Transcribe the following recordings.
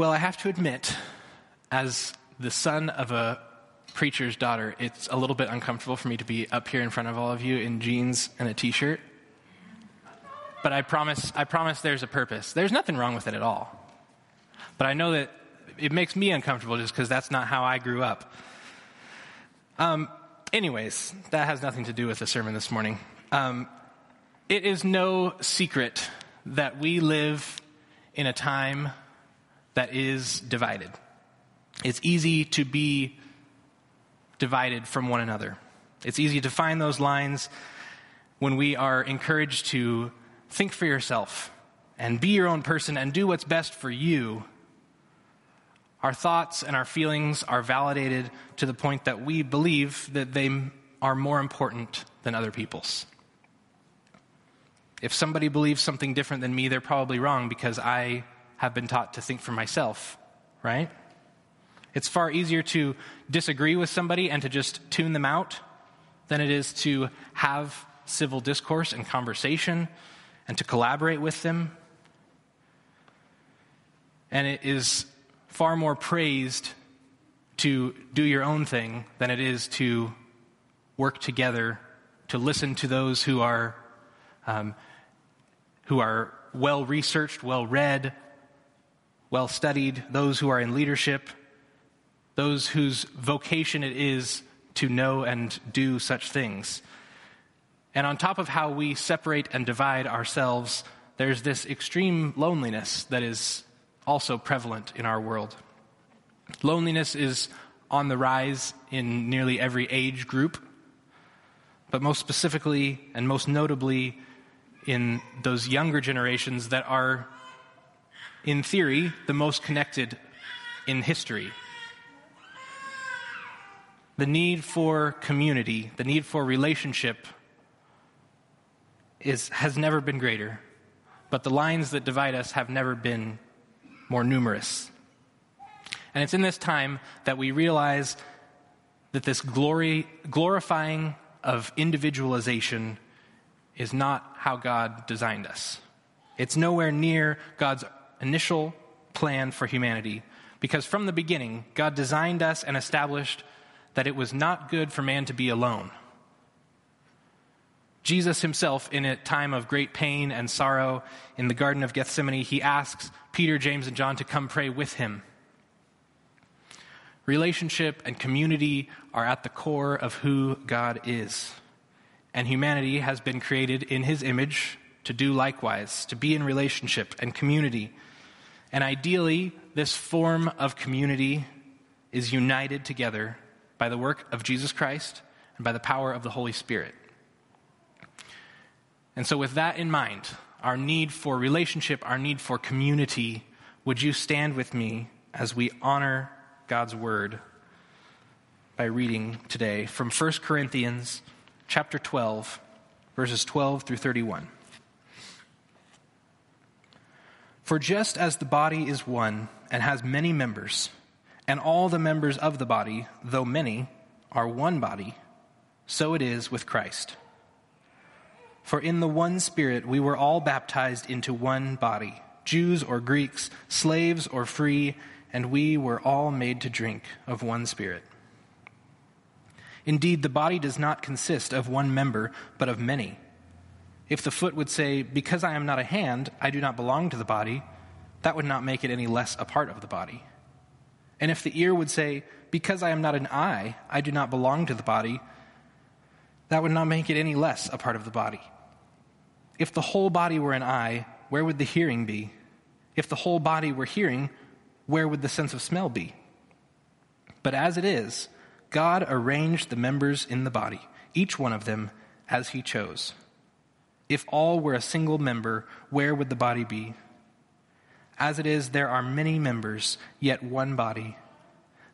Well, I have to admit, as the son of a preacher's daughter, it's a little bit uncomfortable for me to be up here in front of all of you in jeans and a t-shirt. But I promise there's a purpose. There's nothing wrong with it at all. But I know that it makes me uncomfortable just because that's not how I grew up. Anyways, that has nothing to do with the sermon this morning. It is no secret that we live in a time that is divided. It's easy to be divided from one another. It's easy to find those lines when we are encouraged to think for yourself and be your own person and do what's best for you. Our thoughts and our feelings are validated to the point that we believe that they are more important than other people's. If somebody believes something different than me, they're probably wrong because I have been taught to think for myself, right? It's far easier to disagree with somebody and to just tune them out than it is to have civil discourse and conversation and to collaborate with them. And it is far more praised to do your own thing than it is to work together, to listen to those who are well-researched, well-read, well-studied, those who are in leadership, those whose vocation it is to know and do such things. And on top of how we separate and divide ourselves, there's this extreme loneliness that is also prevalent in our world. Loneliness is on the rise in nearly every age group, but most specifically and most notably in those younger generations that are, in theory, the most connected in history. The need for community, the need for relationship has never been greater, but the lines that divide us have never been more numerous. And it's in this time that we realize that this glorifying of individualization is not how God designed us. It's nowhere near God's initial plan for humanity, because from the beginning, God designed us and established that it was not good for man to be alone. Jesus himself, in a time of great pain and sorrow in the Garden of Gethsemane, he asks Peter, James, and John to come pray with him. Relationship and community are at the core of who God is. And humanity has been created in his image to do likewise, to be in relationship and community. And ideally, this form of community is united together by the work of Jesus Christ and by the power of the Holy Spirit. And so with that in mind, our need for relationship, our need for community, would you stand with me as we honor God's word by reading today from 1 Corinthians chapter 12, verses 12 through 31. For just as the body is one and has many members, and all the members of the body, though many, are one body, so it is with Christ. For in the one Spirit we were all baptized into one body, Jews or Greeks, slaves or free, and we were all made to drink of one Spirit. Indeed, the body does not consist of one member, but of many. If the foot would say, "Because I am not a hand, I do not belong to the body," that would not make it any less a part of the body. And if the ear would say, "Because I am not an eye, I do not belong to the body," that would not make it any less a part of the body. If the whole body were an eye, where would the hearing be? If the whole body were hearing, where would the sense of smell be? But as it is, God arranged the members in the body, each one of them as he chose. If all were a single member, where would the body be? As it is, there are many members, yet one body.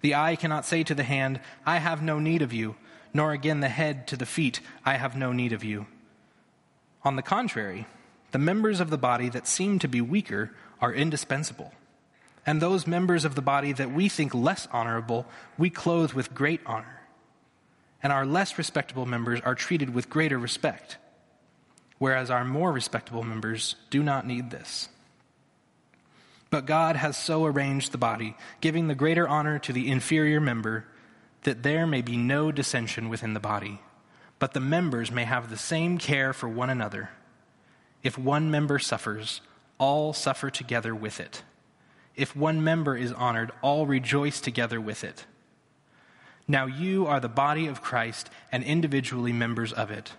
The eye cannot say to the hand, "I have no need of you," nor again the head to the feet, "I have no need of you." On the contrary, the members of the body that seem to be weaker are indispensable. And those members of the body that we think less honorable, we clothe with great honor. And our less respectable members are treated with greater respect, whereas our more respectable members do not need this. But God has so arranged the body, giving the greater honor to the inferior member, that there may be no dissension within the body, but the members may have the same care for one another. If one member suffers, all suffer together with it. If one member is honored, all rejoice together with it. Now you are the body of Christ and individually members of it.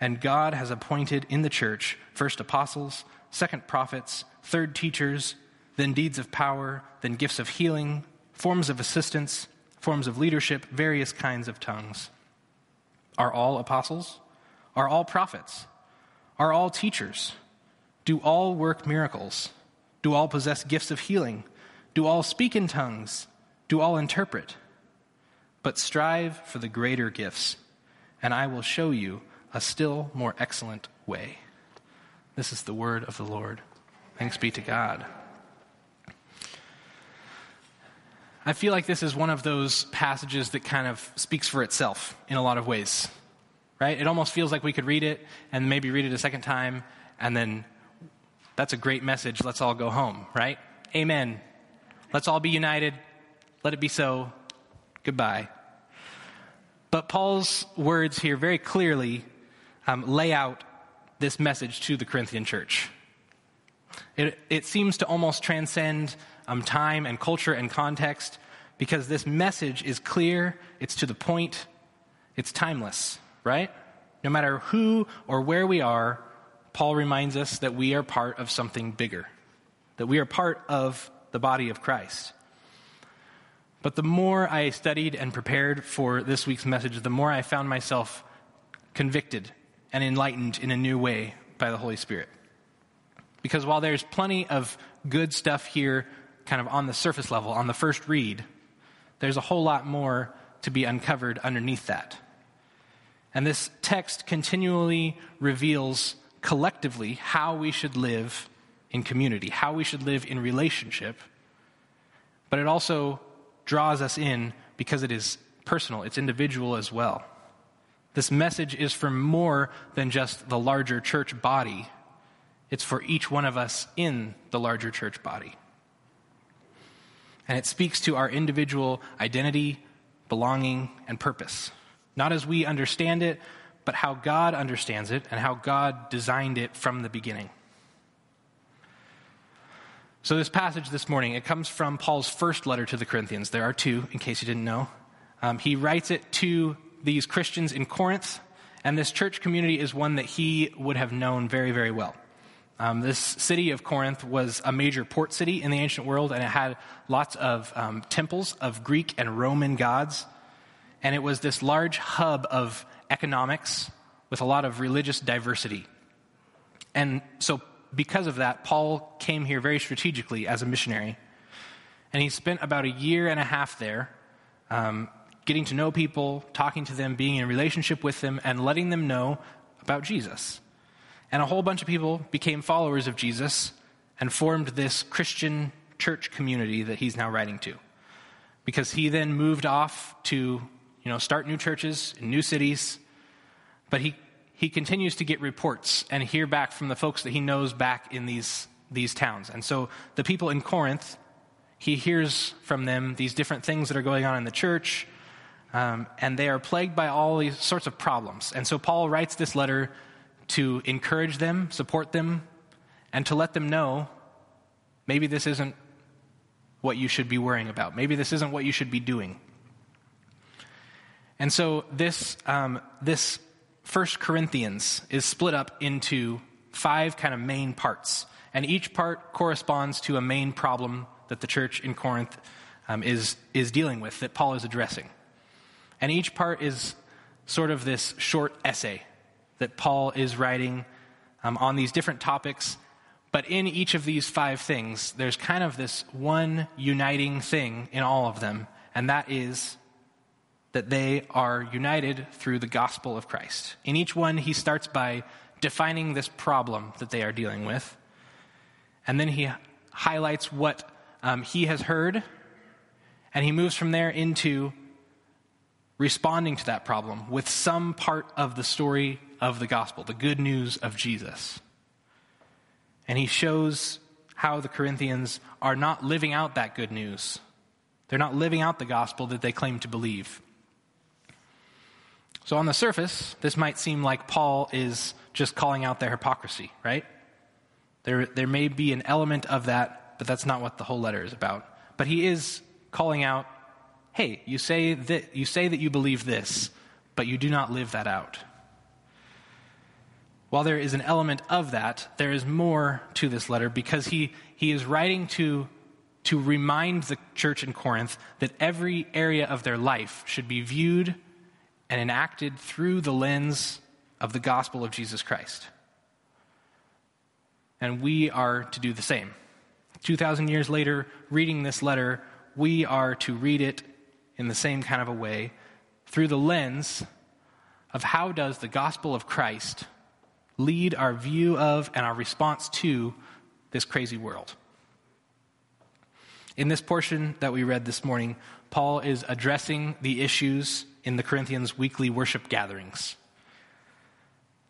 And God has appointed in the church first apostles, second prophets, third teachers, then deeds of power, then gifts of healing, forms of assistance, forms of leadership, various kinds of tongues. Are all apostles? Are all prophets? Are all teachers? Do all work miracles? Do all possess gifts of healing? Do all speak in tongues? Do all interpret? But strive for the greater gifts, and I will show you a still more excellent way. This is the word of the Lord. Thanks be to God. I feel like this is one of those passages that kind of speaks for itself in a lot of ways, right? It almost feels like we could read it and maybe read it a second time, and then that's a great message. Let's all go home, right? Amen. Let's all be united. Let it be so. Goodbye. But Paul's words here very clearly lay out this message to the Corinthian church. It seems to almost transcend time and culture and context, because this message is clear, it's to the point, it's timeless, right? No matter who or where we are, Paul reminds us that we are part of something bigger, that we are part of the body of Christ. But the more I studied and prepared for this week's message, the more I found myself convicted and enlightened in a new way by the Holy Spirit. Because while there's plenty of good stuff here kind of on the surface level, on the first read, there's a whole lot more to be uncovered underneath that. And this text continually reveals collectively how we should live in community, how we should live in relationship, but it also draws us in because it is personal, it's individual as well. This message is for more than just the larger church body. It's for each one of us in the larger church body. And it speaks to our individual identity, belonging, and purpose. Not as we understand it, but how God understands it and how God designed it from the beginning. So this passage this morning, it comes from Paul's first letter to the Corinthians. There are two, in case you didn't know. He writes it to these Christians in Corinth, and this church community is one that he would have known very, very well. This city of Corinth was a major port city in the ancient world, and it had lots of temples of Greek and Roman gods. And it was this large hub of economics with a lot of religious diversity. And so because of that, Paul came here very strategically as a missionary. And he spent about a year and a half there, getting to know people, talking to them, being in relationship with them, and letting them know about Jesus. And a whole bunch of people became followers of Jesus and formed this Christian church community that he's now writing to. Because he then moved off to, start new churches in new cities. But he continues to get reports and hear back from the folks that he knows back in these towns. And so the people in Corinth, he hears from them these different things that are going on in the church. And they are plagued by all these sorts of problems. And so Paul writes this letter to encourage them, support them, and to let them know maybe this isn't what you should be worrying about. Maybe this isn't what you should be doing. And so this 1 Corinthians is split up into five kind of main parts. And each part corresponds to a main problem that the church in Corinth is dealing with, that Paul is addressing. And each part is sort of this short essay that Paul is writing on these different topics. But in each of these five things, there's kind of this one uniting thing in all of them, and that is that they are united through the gospel of Christ. In each one, he starts by defining this problem that they are dealing with, and then he highlights what he has heard, and he moves from there into responding to that problem with some part of the story of the gospel, the good news of Jesus. And he shows how the Corinthians are not living out that good news. They're not living out the gospel that they claim to believe. So on the surface, this might seem like Paul is just calling out their hypocrisy, right? There may be an element of that, but that's not what the whole letter is about. But he is calling out, hey, you say that you believe this, but you do not live that out. While there is an element of that, there is more to this letter because he is writing to remind the church in Corinth that every area of their life should be viewed and enacted through the lens of the gospel of Jesus Christ. And we are to do the same. 2,000 years later, reading this letter, we are to read it in the same kind of a way through the lens of how does the gospel of Christ lead our view of and our response to this crazy world. In this portion that we read this morning, Paul is addressing the issues in the Corinthians' weekly worship gatherings.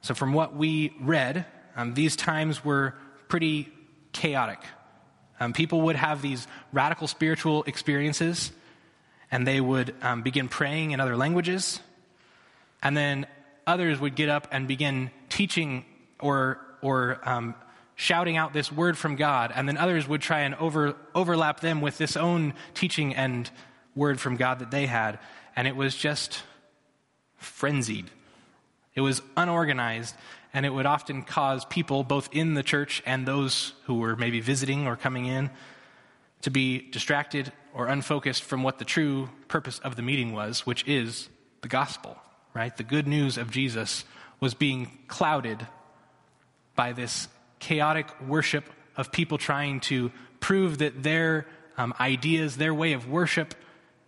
So from what we read, these times were pretty chaotic. People would have these radical spiritual experiences, and they would begin praying in other languages, and then others would get up and begin teaching or shouting out this word from God, and then others would try and overlap them with this own teaching and word from God that they had, and it was just frenzied. It was unorganized, and it would often cause people, both in the church and those who were maybe visiting or coming in, to be distracted or unfocused from what the true purpose of the meeting was, which is the gospel, right? The good news of Jesus was being clouded by this chaotic worship of people trying to prove that their ideas, their way of worship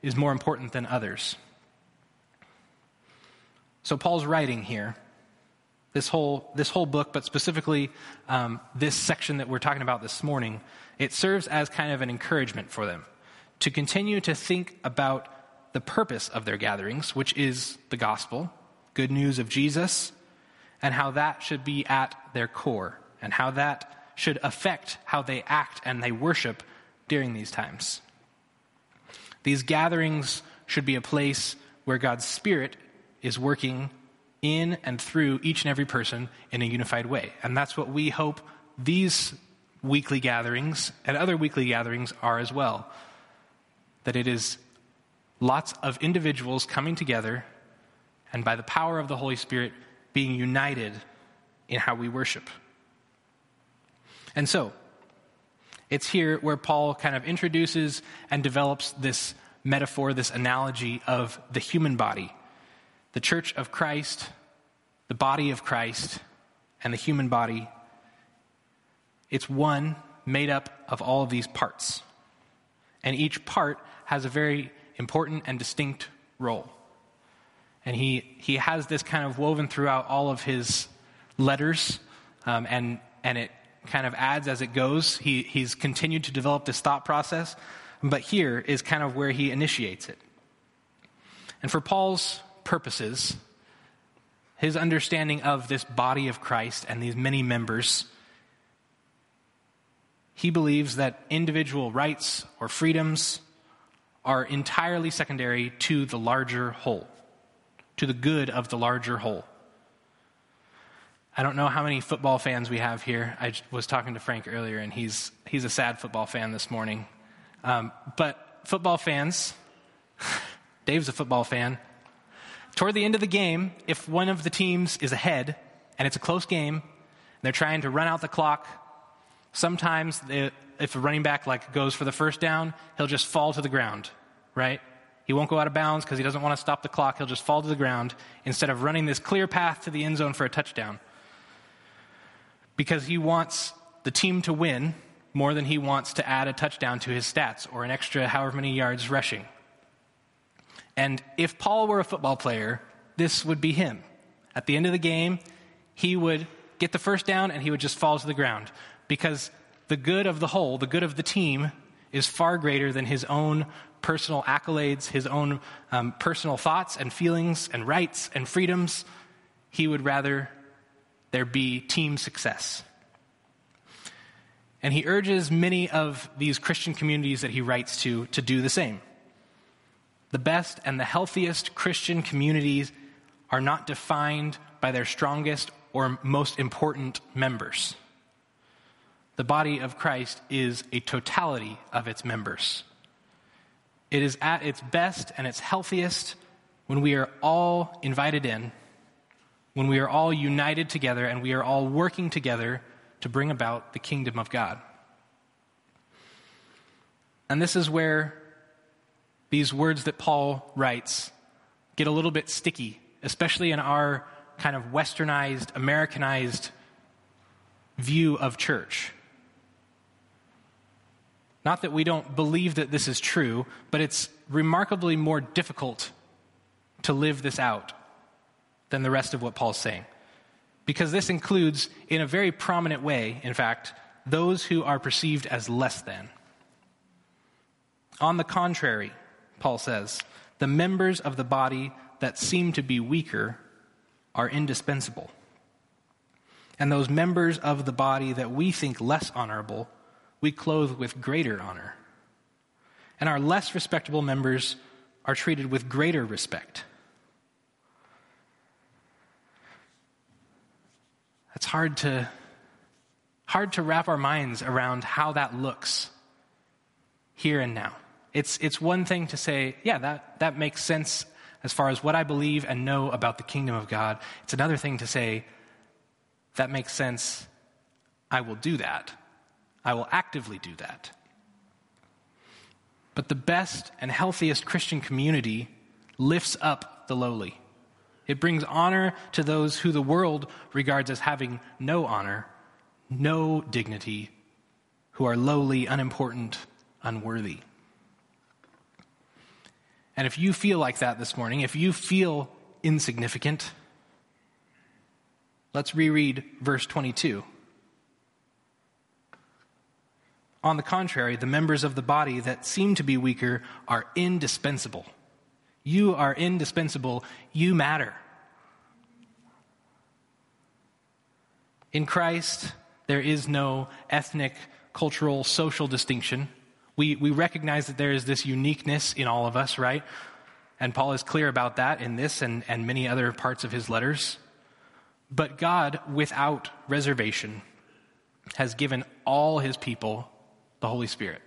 is more important than others. So Paul's writing here, this whole book, but specifically this section that we're talking about this morning, it serves as kind of an encouragement for them to continue to think about the purpose of their gatherings, which is the gospel, good news of Jesus, and how that should be at their core, and how that should affect how they act and they worship during these times. These gatherings should be a place where God's Spirit is working in and through each and every person in a unified way. And that's what we hope these weekly gatherings and other weekly gatherings are as well. That it is lots of individuals coming together and by the power of the Holy Spirit being united in how we worship. And so, it's here where Paul kind of introduces and develops this metaphor, this analogy of the human body, the church of Christ, the body of Christ, and the human body. It's one made up of all of these parts, and each part has a very important and distinct role. And he has this kind of woven throughout all of his letters, and it kind of adds as it goes. He's continued to develop this thought process, but here is kind of where he initiates it. And for Paul's purposes, his understanding of this body of Christ and these many members, he believes that individual rights or freedoms are entirely secondary to the larger whole, to the good of the larger whole. I don't know how many football fans we have here. I was talking to Frank earlier, and he's a sad football fan this morning. But football fans, Dave's a football fan. Toward the end of the game, if one of the teams is ahead, and it's a close game, and they're trying to run out the clock, sometimes if a running back goes for the first down, he'll just fall to the ground, right? He won't go out of bounds because he doesn't want to stop the clock. He'll just fall to the ground instead of running this clear path to the end zone for a touchdown, because he wants the team to win more than he wants to add a touchdown to his stats or an extra however many yards rushing. And if Paul were a football player, this would be him. At the end of the game, he would get the first down and he would just fall to the ground, because the good of the whole, the good of the team, is far greater than his own personal accolades, his own personal thoughts and feelings and rights and freedoms. He would rather there be team success. And he urges many of these Christian communities that he writes to do the same. The best and the healthiest Christian communities are not defined by their strongest or most important members. The body of Christ is a totality of its members. It is at its best and its healthiest when we are all invited in, when we are all united together, and we are all working together to bring about the kingdom of God. And this is where these words that Paul writes get a little bit sticky, especially in our kind of westernized, Americanized view of church. Not that we don't believe that this is true, but it's remarkably more difficult to live this out than the rest of what Paul's saying. Because this includes, in a very prominent way, in fact, those who are perceived as less than. On the contrary, Paul says, the members of the body that seem to be weaker are indispensable. And those members of the body that we think less honorable, we clothe with greater honor. And our less respectable members are treated with greater respect. It's hard to wrap our minds around how that looks here and now. It's one thing to say, yeah, that makes sense as far as what I believe and know about the kingdom of God. It's another thing to say, that makes sense, I will do that. I will actively do that. But the best and healthiest Christian community lifts up the lowly. It brings honor to those who the world regards as having no honor, no dignity, who are lowly, unimportant, unworthy. And if you feel like that this morning, if you feel insignificant, let's reread verse 22. On the contrary, the members of the body that seem to be weaker are indispensable. You are indispensable. You matter. In Christ, there is no ethnic, cultural, social distinction. We recognize that there is this uniqueness in all of us, right? And Paul is clear about that in this and many other parts of his letters. But God, without reservation, has given all his people the Holy Spirit.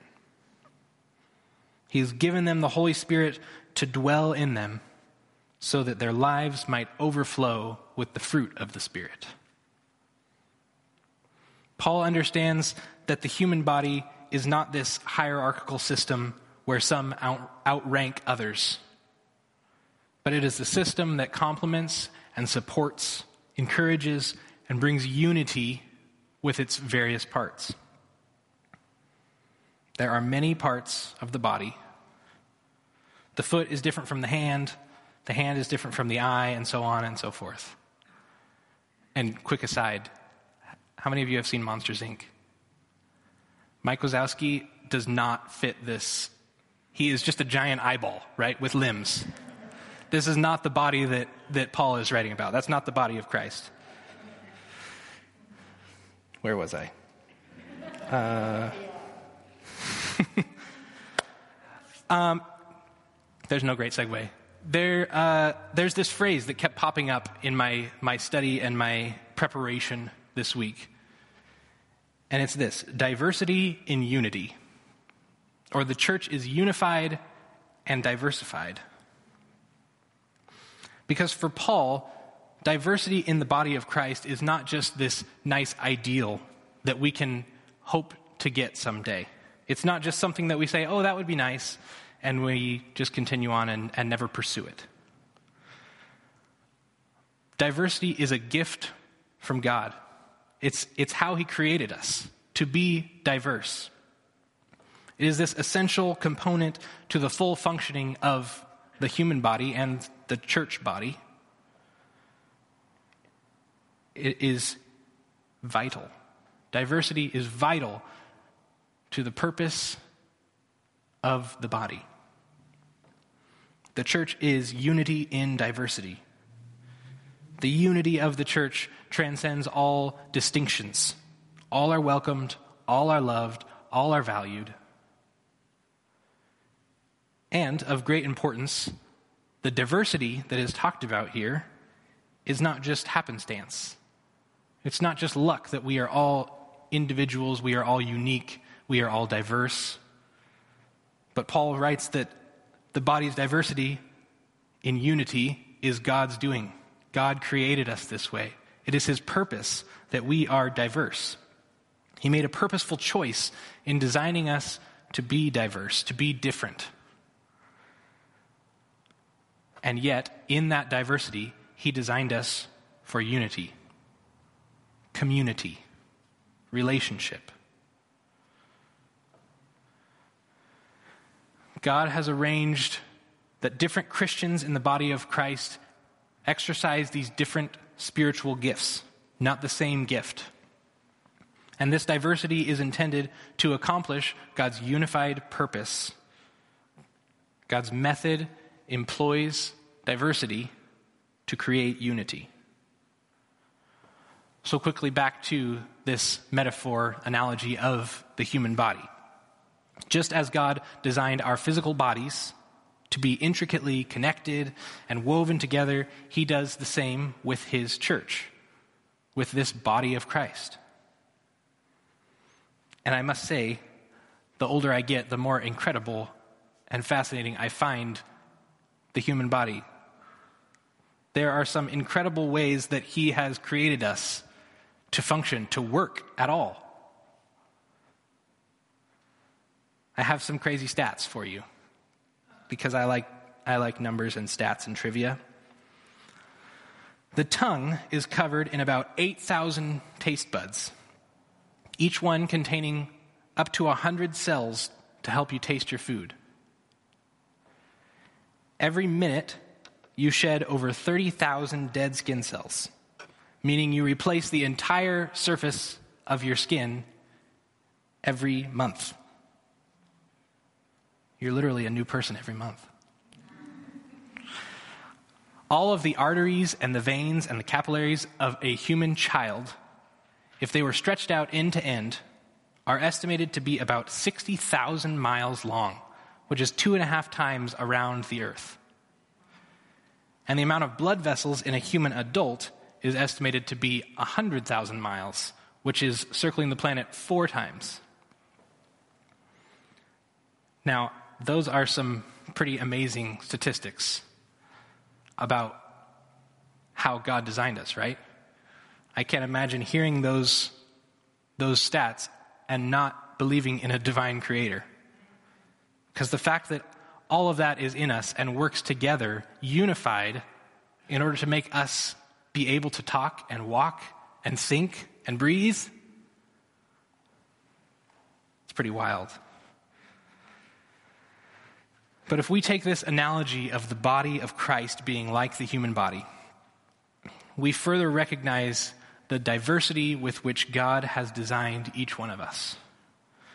He's given them the Holy Spirit to dwell in them so that their lives might overflow with the fruit of the Spirit. Paul understands that the human body is not this hierarchical system where some outrank others, but it is the system that complements and supports, encourages, and brings unity with its various parts. There are many parts of the body. The foot is different from the hand is different from the eye, and so on and so forth. And quick aside, how many of you have seen Monsters, Inc.? Mike Wazowski does not fit this. He is just a giant eyeball, right, with limbs. This is not the body that Paul is writing about. That's not the body of Christ. Where was I? There's no great segue. There's this phrase that kept popping up in my study and my preparation this week. And it's this: diversity in unity. Or the church is unified and diversified. Because for Paul, diversity in the body of Christ is not just this nice ideal that we can hope to get someday. It's not just something that we say, oh, that would be nice, and we just continue on and never pursue it. Diversity is a gift from God. It's how he created us, to be diverse. It is this essential component to the full functioning of the human body and the church body. It is vital. Diversity is vital to the purpose of the body. The church is unity in diversity. The unity of the church transcends all distinctions. All are welcomed, all are loved, all are valued. And of great importance, the diversity that is talked about here is not just happenstance. It's not just luck that we are all individuals, we are all unique, we are all diverse. But Paul writes that the body's diversity in unity is God's doing. God created us this way. It is his purpose that we are diverse. He made a purposeful choice in designing us to be diverse, to be different. And yet, in that diversity, he designed us for unity, community, relationship. God has arranged that different Christians in the body of Christ exercise these different spiritual gifts, not the same gift. And this diversity is intended to accomplish God's unified purpose. God's method employs diversity to create unity. So quickly back to this metaphor analogy of the human body. Just as God designed our physical bodies to be intricately connected and woven together, he does the same with his church, with this body of Christ. And I must say, the older I get, the more incredible and fascinating I find the human body. There are some incredible ways that he has created us to function, to work at all. I have some crazy stats for you, because I like numbers and stats and trivia. The tongue is covered in about 8,000 taste buds, each one containing up to 100 cells to help you taste your food. Every minute, you shed over 30,000 dead skin cells, meaning you replace the entire surface of your skin every month. You're literally a new person every month. All of the arteries and the veins and the capillaries of a human child, if they were stretched out end to end, are estimated to be about 60,000 miles long, which is 2.5 times around the earth. And the amount of blood vessels in a human adult is estimated to be 100,000 miles, which is circling the planet 4 times. Now, those are some pretty amazing statistics about how God designed us, right? I can't imagine hearing those stats and not believing in a divine creator. Because the fact that all of that is in us and works together, unified, in order to make us be able to talk and walk and think and breathe, it's pretty wild. But if we take this analogy of the body of Christ being like the human body, we further recognize the diversity with which God has designed each one of us.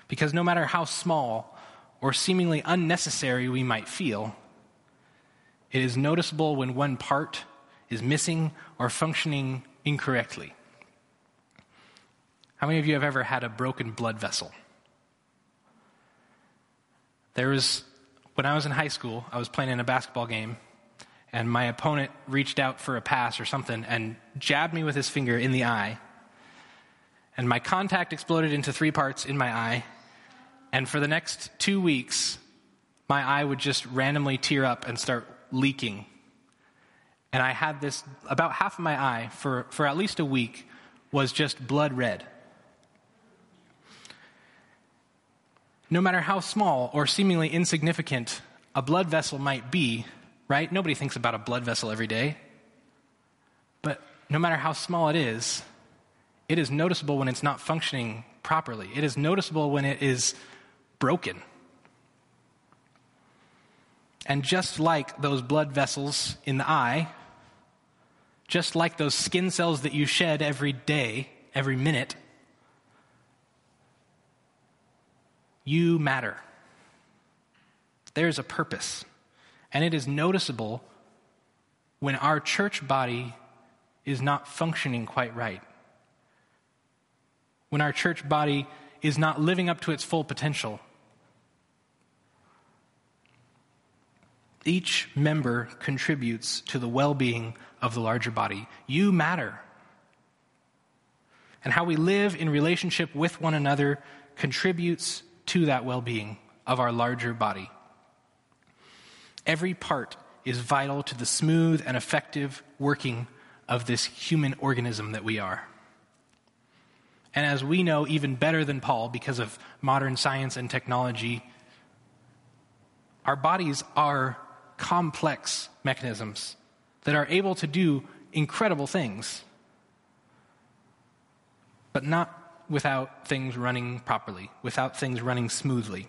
Because no matter how small or seemingly unnecessary we might feel, it is noticeable when one part is missing or functioning incorrectly. How many of you have ever had a broken blood vessel? When I was in high school, I was playing in a basketball game, and my opponent reached out for a pass or something and jabbed me with his finger in the eye, and my contact exploded into 3 parts in my eye. And for the next 2 weeks, my eye would just randomly tear up and start leaking. And I had this, about half of my eye for at least a week was just blood red. No matter how small or seemingly insignificant a blood vessel might be, right? Nobody thinks about a blood vessel every day. But no matter how small it is noticeable when it's not functioning properly. It is noticeable when it is broken. And just like those blood vessels in the eye, just like those skin cells that you shed every day, every minute, you matter. There's a purpose. And it is noticeable when our church body is not functioning quite right. When our church body is not living up to its full potential. Each member contributes to the well-being of the larger body. You matter. And how we live in relationship with one another contributes to that well-being of our larger body. Every part is vital to the smooth and effective working of this human organism that we are. And as we know even better than Paul, because of modern science and technology, our bodies are complex mechanisms that are able to do incredible things, but not without things running properly, without things running smoothly.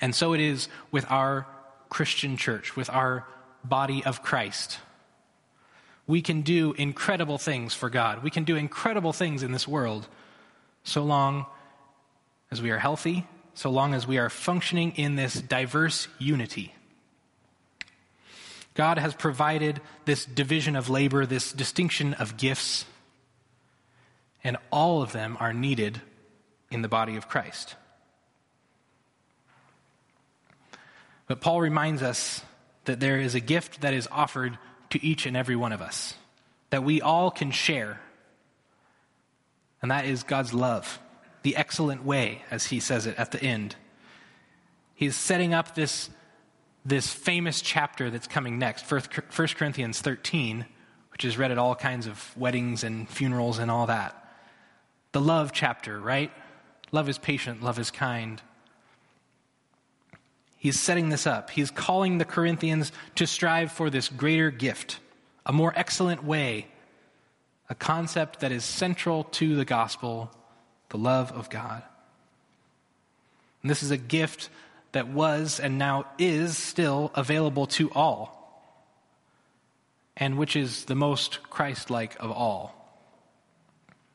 And so it is with our Christian church, with our body of Christ. We can do incredible things for God. We can do incredible things in this world so long as we are healthy, so long as we are functioning in this diverse unity. God has provided this division of labor, this distinction of gifts, and all of them are needed in the body of Christ. But Paul reminds us that there is a gift that is offered to each and every one of us, that we all can share. And that is God's love, the excellent way, as he says it at the end. He's setting up this famous chapter that's coming next, 1 Corinthians 13, which is read at all kinds of weddings and funerals and all that. The love chapter, right? Love is patient, love is kind. He's setting this up. He's calling the Corinthians to strive for this greater gift, a more excellent way, a concept that is central to the gospel, the love of God. And this is a gift that was and now is still available to all, and which is the most Christ-like of all.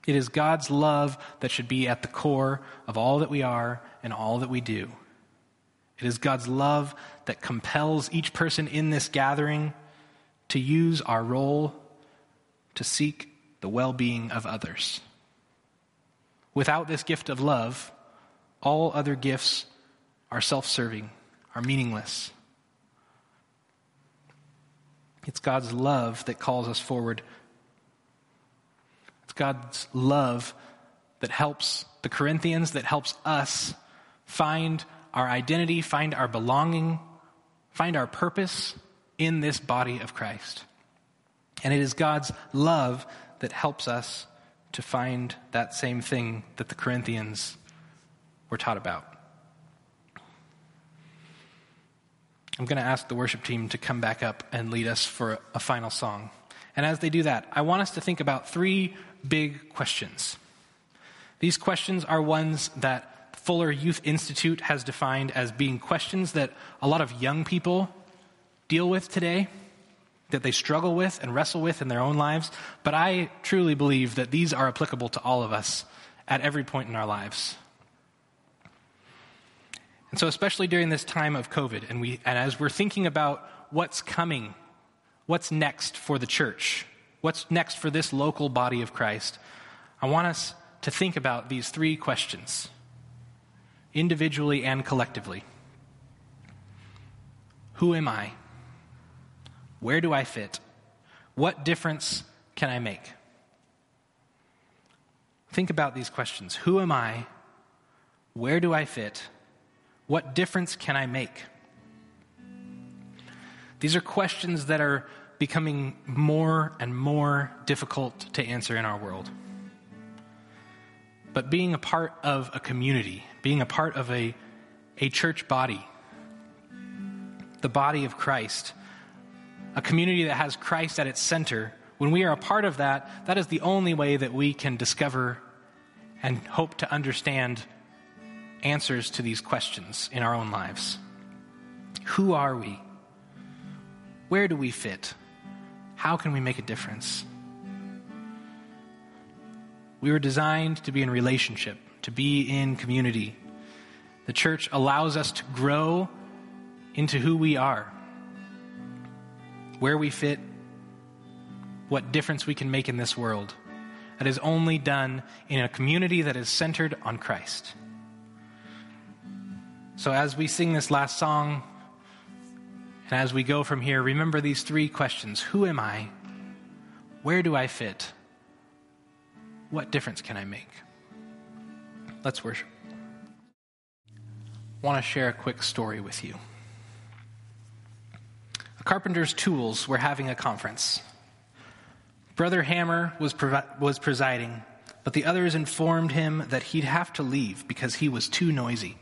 It is God's love that should be at the core of all that we are and all that we do. It is God's love that compels each person in this gathering to use our role to seek the well-being of others. Without this gift of love, all other gifts are self-serving, are meaningless. It's God's love that calls us forward. It's God's love that helps the Corinthians, that helps us find our identity, find our belonging, find our purpose in this body of Christ. And it is God's love that helps us to find that same thing that the Corinthians were taught about. I'm going to ask the worship team to come back up and lead us for a final song. And as they do that, I want us to think about three big questions. These questions are ones that Fuller Youth Institute has defined as being questions that a lot of young people deal with today, that they struggle with and wrestle with in their own lives. But I truly believe that these are applicable to all of us at every point in our lives. And so especially during this time of COVID, and as we're thinking about what's coming, what's next for the church, what's next for this local body of Christ, I want us to think about these three questions, individually and collectively. Who am I? Where do I fit? What difference can I make? Think about these questions. Who am I? Where do I fit? What difference can I make? These are questions that are becoming more and more difficult to answer in our world. But being a part of a community, being a part of a church body, the body of Christ, a community that has Christ at its center, when we are a part of that, that is the only way that we can discover and hope to understand answers to these questions in our own lives. Who are we? Where do we fit? How can we make a difference? We were designed to be in relationship, to be in community. The church allows us to grow into who we are, where we fit, what difference we can make in this world. That is only done in a community that is centered on Christ. So as we sing this last song, and as we go from here, remember these three questions. Who am I? Where do I fit? What difference can I make? Let's worship. I want to share a quick story with you. A carpenter's tools were having a conference. Brother Hammer was presiding, but the others informed him that he'd have to leave because he was too noisy.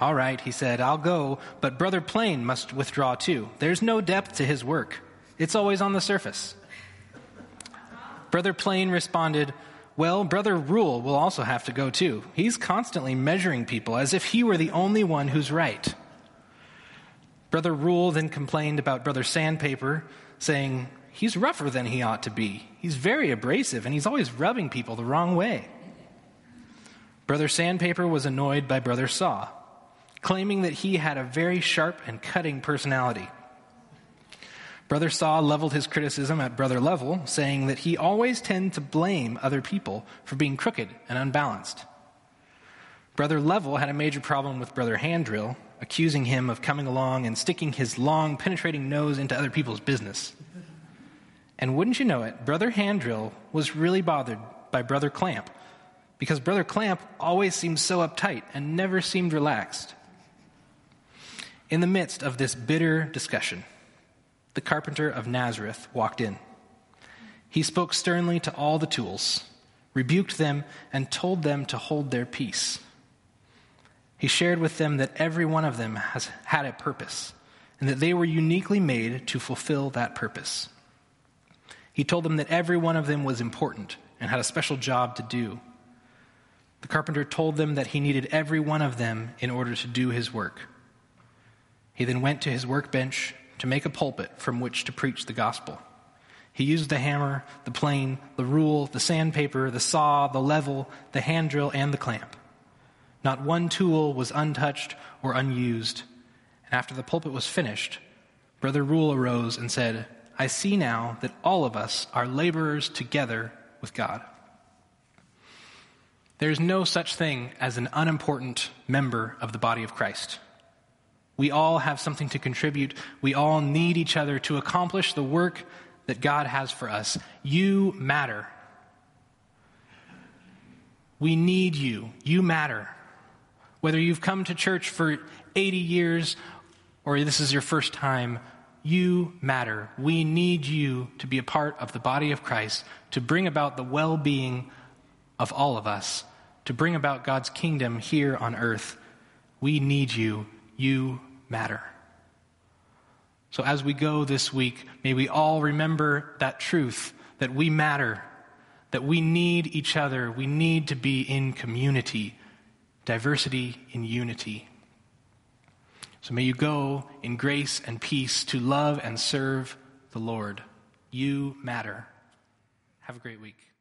All right, he said, I'll go, but Brother Plain must withdraw too. There's no depth to his work. It's always on the surface. Brother Plain responded, well, Brother Rule will also have to go too. He's constantly measuring people as if he were the only one who's right. Brother Rule then complained about Brother Sandpaper, saying, he's rougher than he ought to be. He's very abrasive, and he's always rubbing people the wrong way. Brother Sandpaper was annoyed by Brother Saw, claiming that he had a very sharp and cutting personality. Brother Saw leveled his criticism at Brother Level, saying that he always tended to blame other people for being crooked and unbalanced. Brother Level had a major problem with Brother Handrill, accusing him of coming along and sticking his long, penetrating nose into other people's business. And wouldn't you know it, Brother Handrill was really bothered by Brother Clamp, because Brother Clamp always seemed so uptight and never seemed relaxed. In the midst of this bitter discussion, the carpenter of Nazareth walked in. He spoke sternly to all the tools, rebuked them, and told them to hold their peace. He shared with them that every one of them has had a purpose, and that they were uniquely made to fulfill that purpose. He told them that every one of them was important and had a special job to do. The carpenter told them that he needed every one of them in order to do his work. He then went to his workbench to make a pulpit from which to preach the gospel. He used the hammer, the plane, the rule, the sandpaper, the saw, the level, the hand drill, and the clamp. Not one tool was untouched or unused. And after the pulpit was finished, Brother Rule arose and said, I see now that all of us are laborers together with God. There is no such thing as an unimportant member of the body of Christ. We all have something to contribute. We all need each other to accomplish the work that God has for us. You matter. We need you. You matter. Whether you've come to church for 80 years or this is your first time, you matter. We need you to be a part of the body of Christ, to bring about the well-being of all of us, to bring about God's kingdom here on earth. We need you. You matter. So as we go this week, may we all remember that truth, that we matter, that we need each other. We need to be in community, diversity in unity. So may you go in grace and peace to love and serve the Lord. You matter. Have a great week.